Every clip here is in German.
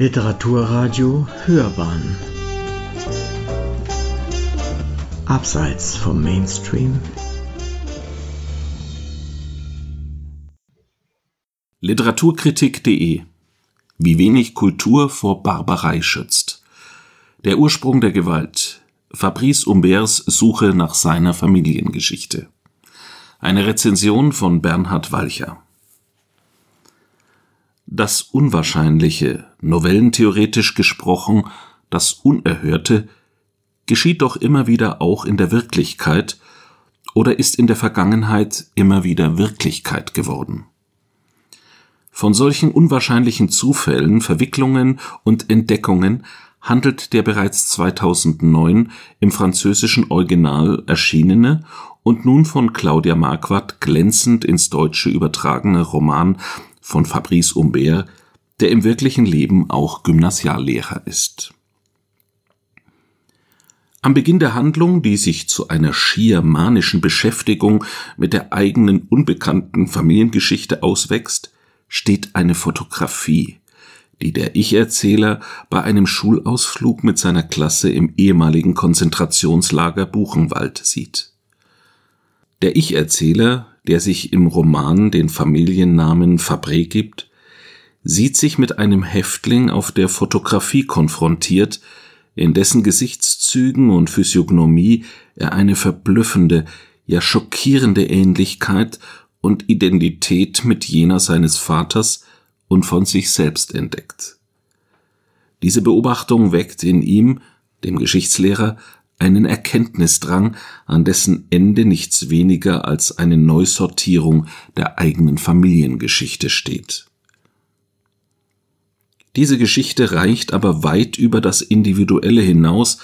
Literaturradio Hörbahn. Abseits vom Mainstream. Literaturkritik.de. Wie wenig Kultur vor Barbarei schützt. Der Ursprung der Gewalt. Fabrice Humberts Suche nach seiner Familiengeschichte. Eine Rezension von Bernhard Walcher. Das Unwahrscheinliche, novellentheoretisch gesprochen, das Unerhörte, geschieht doch immer wieder auch in der Wirklichkeit oder ist in der Vergangenheit immer wieder Wirklichkeit geworden. Von solchen unwahrscheinlichen Zufällen, Verwicklungen und Entdeckungen handelt der bereits 2009 im französischen Original erschienene und nun von Claudia Marquardt glänzend ins Deutsche übertragene Roman von Fabrice Humbert, der im wirklichen Leben auch Gymnasiallehrer ist. Am Beginn der Handlung, die sich zu einer schier manischen Beschäftigung mit der eigenen unbekannten Familiengeschichte auswächst, steht eine Fotografie, die der Ich-Erzähler bei einem Schulausflug mit seiner Klasse im ehemaligen Konzentrationslager Buchenwald sieht. Der Ich-Erzähler, der sich im Roman den Familiennamen Fabré gibt, sieht sich mit einem Häftling auf der Fotografie konfrontiert, in dessen Gesichtszügen und Physiognomie er eine verblüffende, ja schockierende Ähnlichkeit und Identität mit jener seines Vaters und von sich selbst entdeckt. Diese Beobachtung weckt in ihm, dem Geschichtslehrer, einen Erkenntnisdrang, an dessen Ende nichts weniger als eine Neusortierung der eigenen Familiengeschichte steht. Diese Geschichte reicht aber weit über das Individuelle hinaus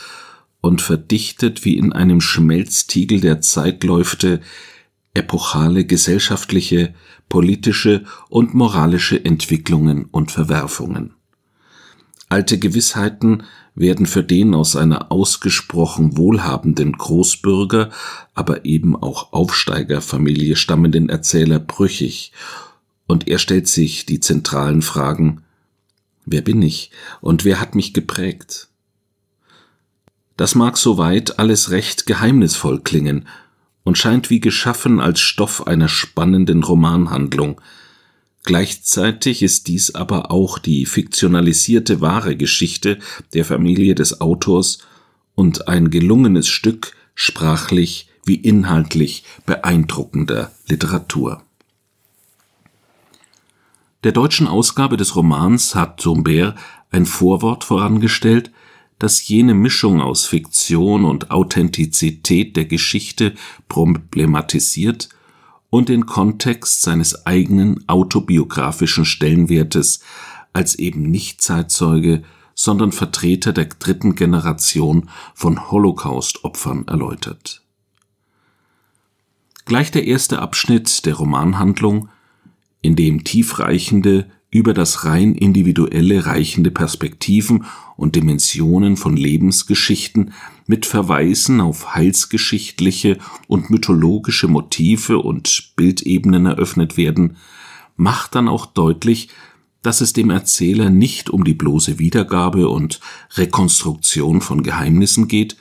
und verdichtet wie in einem Schmelztiegel der Zeitläufte epochale gesellschaftliche, politische und moralische Entwicklungen und Verwerfungen. Alte Gewissheiten werden für den aus einer ausgesprochen wohlhabenden Großbürger, aber eben auch Aufsteigerfamilie stammenden Erzähler brüchig, und er stellt sich die zentralen Fragen: Wer bin ich und wer hat mich geprägt? Das mag soweit alles recht geheimnisvoll klingen und scheint wie geschaffen als Stoff einer spannenden Romanhandlung. Gleichzeitig ist dies aber auch die fiktionalisierte wahre Geschichte der Familie des Autors und ein gelungenes Stück sprachlich wie inhaltlich beeindruckender Literatur. Der deutschen Ausgabe des Romans hat Humbert ein Vorwort vorangestellt, das jene Mischung aus Fiktion und Authentizität der Geschichte problematisiert und den Kontext seines eigenen autobiografischen Stellenwertes als eben nicht Zeitzeuge, sondern Vertreter der dritten Generation von Holocaust-Opfern erläutert. Gleich der erste Abschnitt der Romanhandlung, in dem tiefreichende, über das rein individuelle reichende Perspektiven und Dimensionen von Lebensgeschichten mit Verweisen auf heilsgeschichtliche und mythologische Motive und Bildebenen eröffnet werden, macht dann auch deutlich, dass es dem Erzähler nicht um die bloße Wiedergabe und Rekonstruktion von Geheimnissen geht,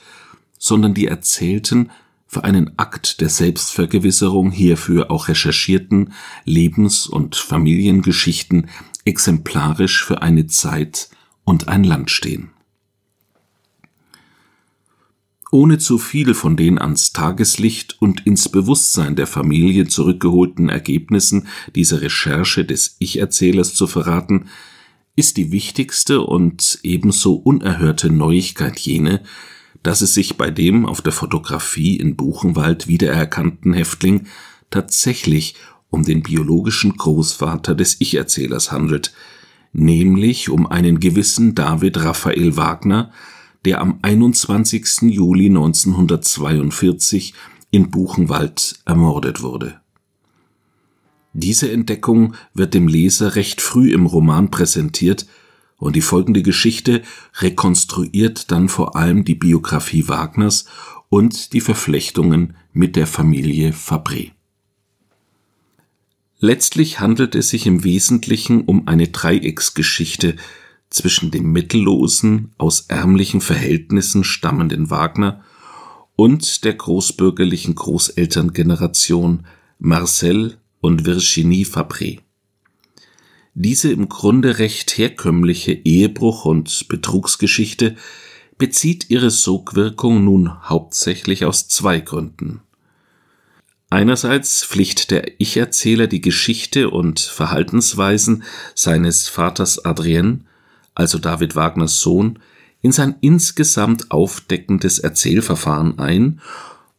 sondern die erzählten, für einen Akt der Selbstvergewisserung hierfür auch recherchierten Lebens- und Familiengeschichten exemplarisch für eine Zeit und ein Land stehen. Ohne zu viel von den ans Tageslicht und ins Bewusstsein der Familie zurückgeholten Ergebnissen dieser Recherche des Ich-Erzählers zu verraten, ist die wichtigste und ebenso unerhörte Neuigkeit jene, dass es sich bei dem auf der Fotografie in Buchenwald wiedererkannten Häftling tatsächlich um den biologischen Großvater des Ich-Erzählers handelt, nämlich um einen gewissen David Raphael Wagner, der am 21. Juli 1942 in Buchenwald ermordet wurde. Diese Entdeckung wird dem Leser recht früh im Roman präsentiert, und die folgende Geschichte rekonstruiert dann vor allem die Biografie Wagners und die Verflechtungen mit der Familie Fabré. Letztlich handelt es sich im Wesentlichen um eine Dreiecksgeschichte zwischen dem mittellosen, aus ärmlichen Verhältnissen stammenden Wagner und der großbürgerlichen Großelterngeneration Marcel und Virginie Fabré. Diese im Grunde recht herkömmliche Ehebruch- und Betrugsgeschichte bezieht ihre Sogwirkung nun hauptsächlich aus zwei Gründen. Einerseits pflicht der Ich-Erzähler die Geschichte und Verhaltensweisen seines Vaters Adrian, also David Wagners Sohn, in sein insgesamt aufdeckendes Erzählverfahren ein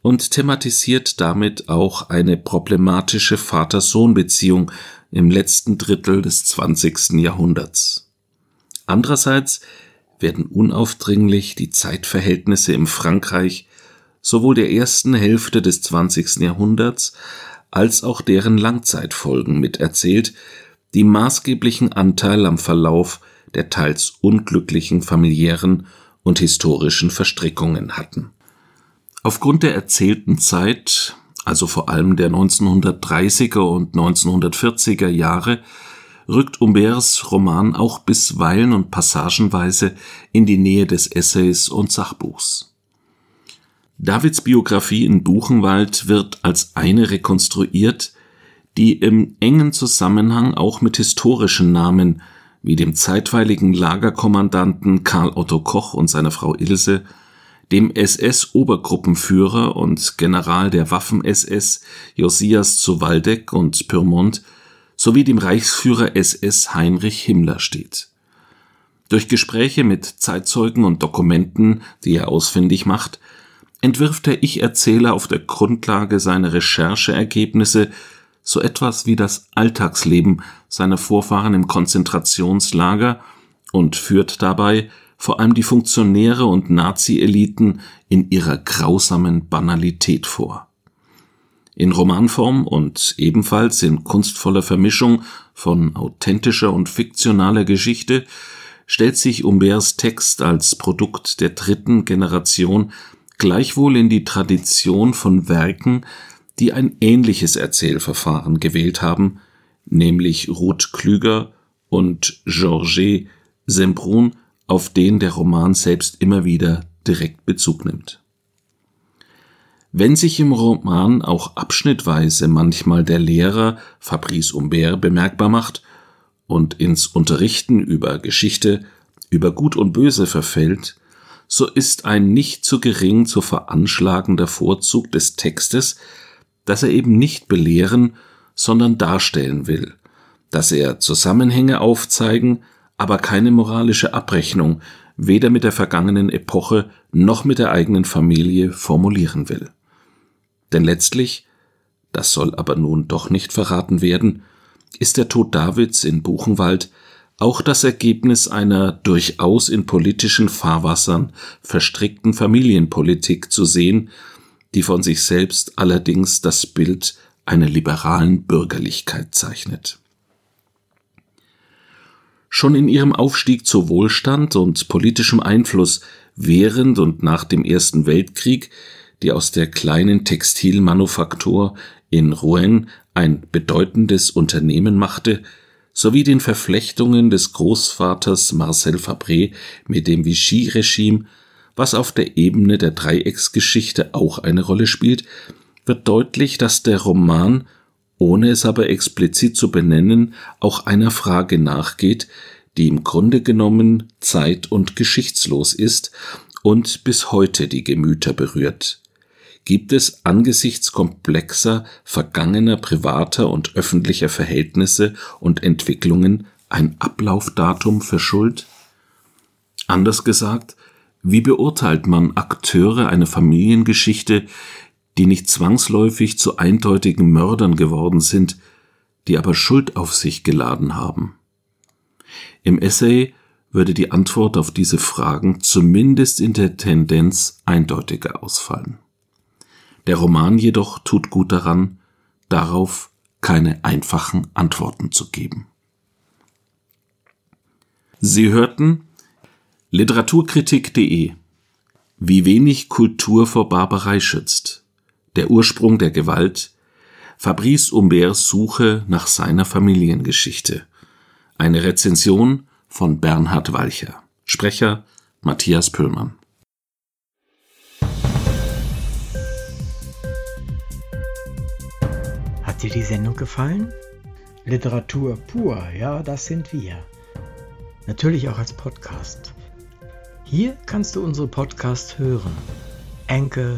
und thematisiert damit auch eine problematische Vater-Sohn-Beziehung im letzten Drittel des 20. Jahrhunderts. Andererseits werden unaufdringlich die Zeitverhältnisse im Frankreich sowohl der ersten Hälfte des 20. Jahrhunderts als auch deren Langzeitfolgen miterzählt, die maßgeblichen Anteil am Verlauf der teils unglücklichen familiären und historischen Verstrickungen hatten. Aufgrund der erzählten Zeit, also vor allem der 1930er und 1940er Jahre, rückt Humberts Roman auch bisweilen und passagenweise in die Nähe des Essays und Sachbuchs. Davids Biografie in Buchenwald wird als eine rekonstruiert, die im engen Zusammenhang auch mit historischen Namen wie dem zeitweiligen Lagerkommandanten Karl Otto Koch und seiner Frau Ilse, dem SS-Obergruppenführer und General der Waffen-SS Josias zu Waldeck und Pyrmont sowie dem Reichsführer SS Heinrich Himmler steht. Durch Gespräche mit Zeitzeugen und Dokumenten, die er ausfindig macht, entwirft der Ich-Erzähler auf der Grundlage seiner Rechercheergebnisse so etwas wie das Alltagsleben seiner Vorfahren im Konzentrationslager und führt dabei vor allem die Funktionäre und Nazi-Eliten in ihrer grausamen Banalität vor. In Romanform und ebenfalls in kunstvoller Vermischung von authentischer und fiktionaler Geschichte stellt sich Humberts Text als Produkt der dritten Generation gleichwohl in die Tradition von Werken, die ein ähnliches Erzählverfahren gewählt haben, nämlich Ruth Klüger und Georges Semprun, auf den der Roman selbst immer wieder direkt Bezug nimmt. Wenn sich im Roman auch abschnittweise manchmal der Lehrer Fabrice Humbert bemerkbar macht und ins Unterrichten über Geschichte, über Gut und Böse verfällt, so ist ein nicht zu gering zu veranschlagender Vorzug des Textes, dass er eben nicht belehren, sondern darstellen will, dass er Zusammenhänge aufzeigen, aber keine moralische Abrechnung, weder mit der vergangenen Epoche noch mit der eigenen Familie formulieren will. Denn letztlich, das soll aber nun doch nicht verraten werden, ist der Tod Davids in Buchenwald auch das Ergebnis einer durchaus in politischen Fahrwassern verstrickten Familienpolitik zu sehen, die von sich selbst allerdings das Bild einer liberalen Bürgerlichkeit zeichnet. Schon in ihrem Aufstieg zu Wohlstand und politischem Einfluss während und nach dem Ersten Weltkrieg, die aus der kleinen Textilmanufaktur in Rouen ein bedeutendes Unternehmen machte, sowie den Verflechtungen des Großvaters Marcel Fabré mit dem Vichy-Regime, was auf der Ebene der Dreiecksgeschichte auch eine Rolle spielt, wird deutlich, dass der Roman, ohne es aber explizit zu benennen, auch einer Frage nachgeht, die im Grunde genommen zeit- und geschichtslos ist und bis heute die Gemüter berührt. Gibt es angesichts komplexer, vergangener, privater und öffentlicher Verhältnisse und Entwicklungen ein Ablaufdatum für Schuld? Anders gesagt, wie beurteilt man Akteure einer Familiengeschichte, die nicht zwangsläufig zu eindeutigen Mördern geworden sind, die aber Schuld auf sich geladen haben? Im Essay würde die Antwort auf diese Fragen zumindest in der Tendenz eindeutiger ausfallen. Der Roman jedoch tut gut daran, darauf keine einfachen Antworten zu geben. Sie hörten Literaturkritik.de. Wie wenig Kultur vor Barbarei schützt. Der Ursprung der Gewalt, Fabrice Humberts Suche nach seiner Familiengeschichte. Eine Rezension von Bernhard Walcher. Sprecher Matthias Püllmann. Hat dir die Sendung gefallen? Literatur pur, ja, das sind wir. Natürlich auch als Podcast. Hier kannst du unsere Podcasts hören. Anchor,